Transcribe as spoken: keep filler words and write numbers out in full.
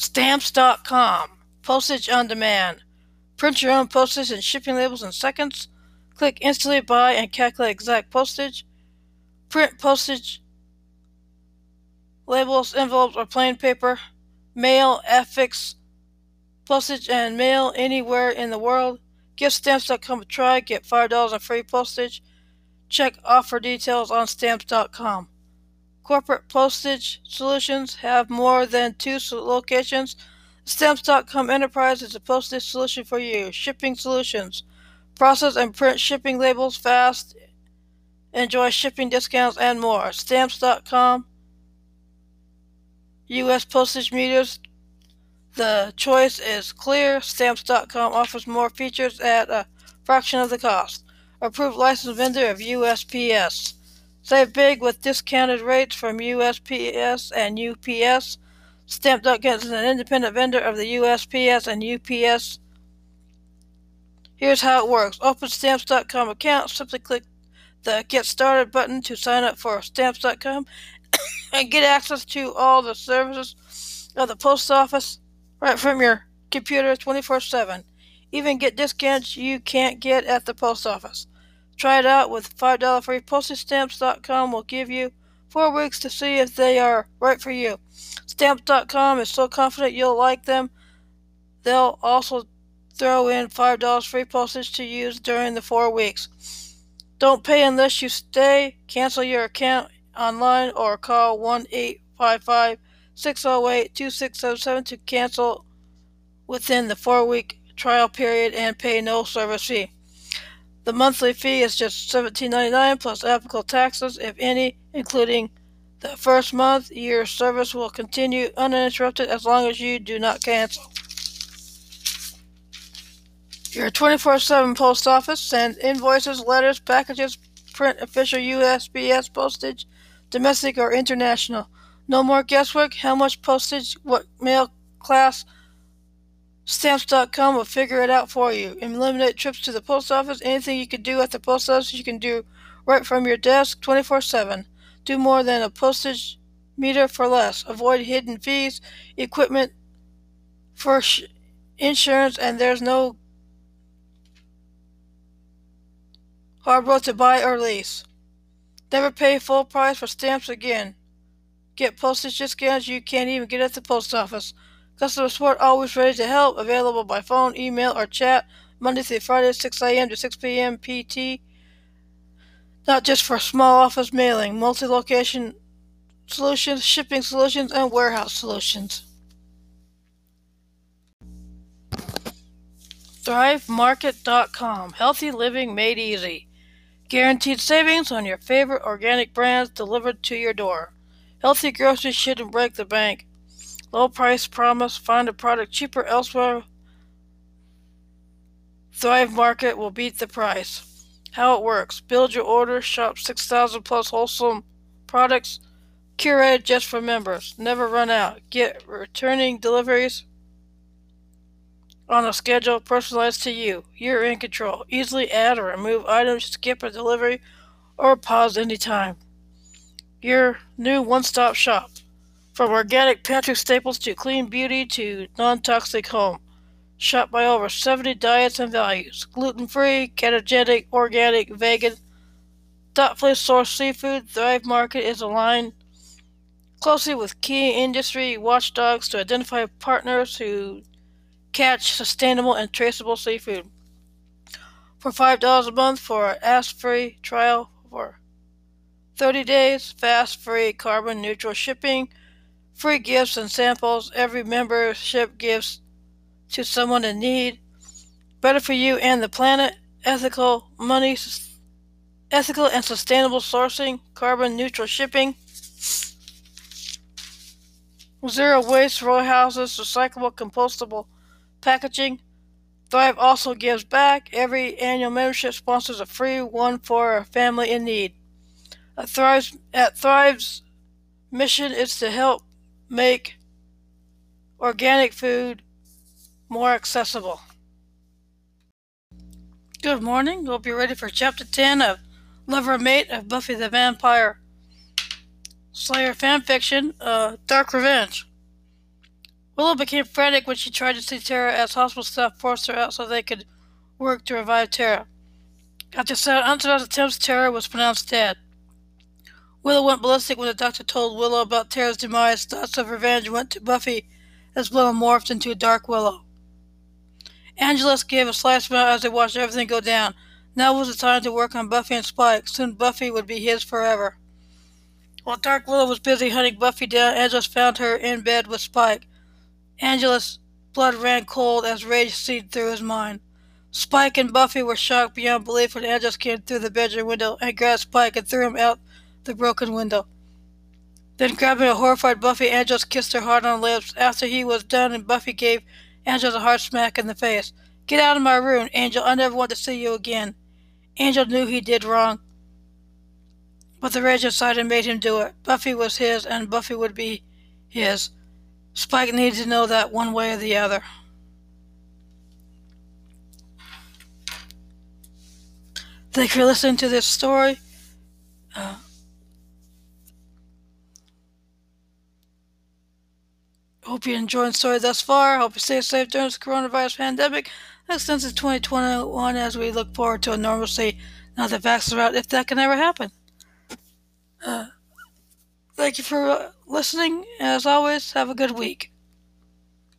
Stamps dot com. Postage on demand. Print your own postage and shipping labels in seconds. Click instantly buy and calculate exact postage. Print postage labels, envelopes, or plain paper. Mail, affix, postage, and mail anywhere in the world. Give Stamps dot com a try. Get five dollars in free postage. Check offer details on Stamps dot com. Corporate postage solutions have more than two locations. Stamps dot com Enterprise is a postage solution for you. Shipping solutions. Process and print shipping labels fast. Enjoy shipping discounts and more. Stamps dot com. U S postage meters. The choice is clear. Stamps dot com offers more features at a fraction of the cost. Approved licensed vendor of U S P S. Save big with discounted rates from U S P S and U P S. Stamp dot com is an independent vendor of the U S P S and U P S. Here's how it works. Open Stamps dot com account. Simply click the Get Started button to sign up for Stamps dot com and get access to all the services of the post office right from your computer twenty-four seven. Even get discounts you can't get at the post office. Try it out with five dollars free postage. Stamps dot com will give you four weeks to see if they are right for you. Stamps dot com is so confident you'll like them, they'll also throw in five dollars free postage to use during the four weeks. Don't pay unless you stay. Cancel your account online or call one eight five five, six oh eight, two six seven seven to cancel within the four-week trial period and pay no service fee. The monthly fee is just seventeen ninety-nine plus applicable taxes, if any, including the first month. Your service will continue uninterrupted as long as you do not cancel. Your twenty-four seven post office sends invoices, letters, packages, print official U S P S postage, domestic or international. No more guesswork. How much postage, what mail class. Stamps dot com will figure it out for you. Eliminate trips to the post office. Anything you can do at the post office, you can do right from your desk twenty-four seven. Do more than a postage meter for less. Avoid hidden fees, equipment, for sh- insurance, and there's no hard road to buy or lease. Never pay full price for stamps again. Get postage discounts you can't even get at the post office. Customer support always ready to help. Available by phone, email, or chat. Monday through Friday, six a.m. to six p.m. P T. Not just for small office mailing. Multi-location solutions, shipping solutions, and warehouse solutions. Thrive Market dot com. Healthy living made easy. Guaranteed savings on your favorite organic brands delivered to your door. Healthy groceries shouldn't break the bank. Low price promise. Find a product cheaper elsewhere. Thrive Market will beat the price. How it works. Build your order. Shop six thousand plus wholesome products. Curated just for members. Never run out. Get returning deliveries on a schedule personalized to you. You're in control. Easily add or remove items. Skip a delivery or pause anytime. Your new one-stop shop. From organic pantry staples to clean beauty to non-toxic home. Shop by over seventy diets and values. Gluten-free, ketogenic, organic, vegan, thoughtfully sourced seafood. Thrive Market is aligned closely with key industry watchdogs to identify partners who catch sustainable and traceable seafood. For five dollars a month for an ask-free trial for thirty days, fast-free, carbon-neutral shipping. Free gifts and samples. Every membership gives to someone in need. Better for you and the planet. Ethical money. Ethical and sustainable sourcing. Carbon neutral shipping. Zero waste. Row houses. Recyclable, compostable packaging. Thrive also gives back. Every annual membership sponsors a free one for a family in need. At Thrive's, at Thrive's mission is to help make organic food more accessible. Good morning. We'll be ready for Chapter ten of Lover Mate of Buffy the Vampire Slayer fanfiction, uh, Dark Revenge. Willow became frantic when she tried to see Tara as hospital staff forced her out so they could work to revive Tara. After seven unsuccessful attempts, Tara was pronounced dead. Willow went ballistic when the doctor told Willow about Tara's demise. Thoughts of revenge went to Buffy as Willow morphed into a dark Willow. Angelus gave a sly smile as they watched everything go down. Now was the time to work on Buffy and Spike. Soon Buffy would be his forever. While Dark Willow was busy hunting Buffy down, Angelus found her in bed with Spike. Angelus' blood ran cold as rage seethed through his mind. Spike and Buffy were shocked beyond belief when Angelus came through the bedroom window and grabbed Spike and threw him out the broken window. Then, grabbing a horrified Buffy, Angelus kissed her hard on the lips. After he was done, and Buffy gave Angelus a hard smack in the face. "Get out of my room, Angel. I never want to see you again." Angel knew he did wrong, but the rage inside him made him do it. Buffy was his, and Buffy would be his. Spike needed to know that one way or the other. Thank you for listening to this story. Uh, hope you enjoyed the story thus far. Hope you stay safe during this coronavirus pandemic that extends to twenty twenty-one as we look forward to a normalcy now that vaccines are out, if that can ever happen. Uh, thank you for uh, listening. As always, have a good week.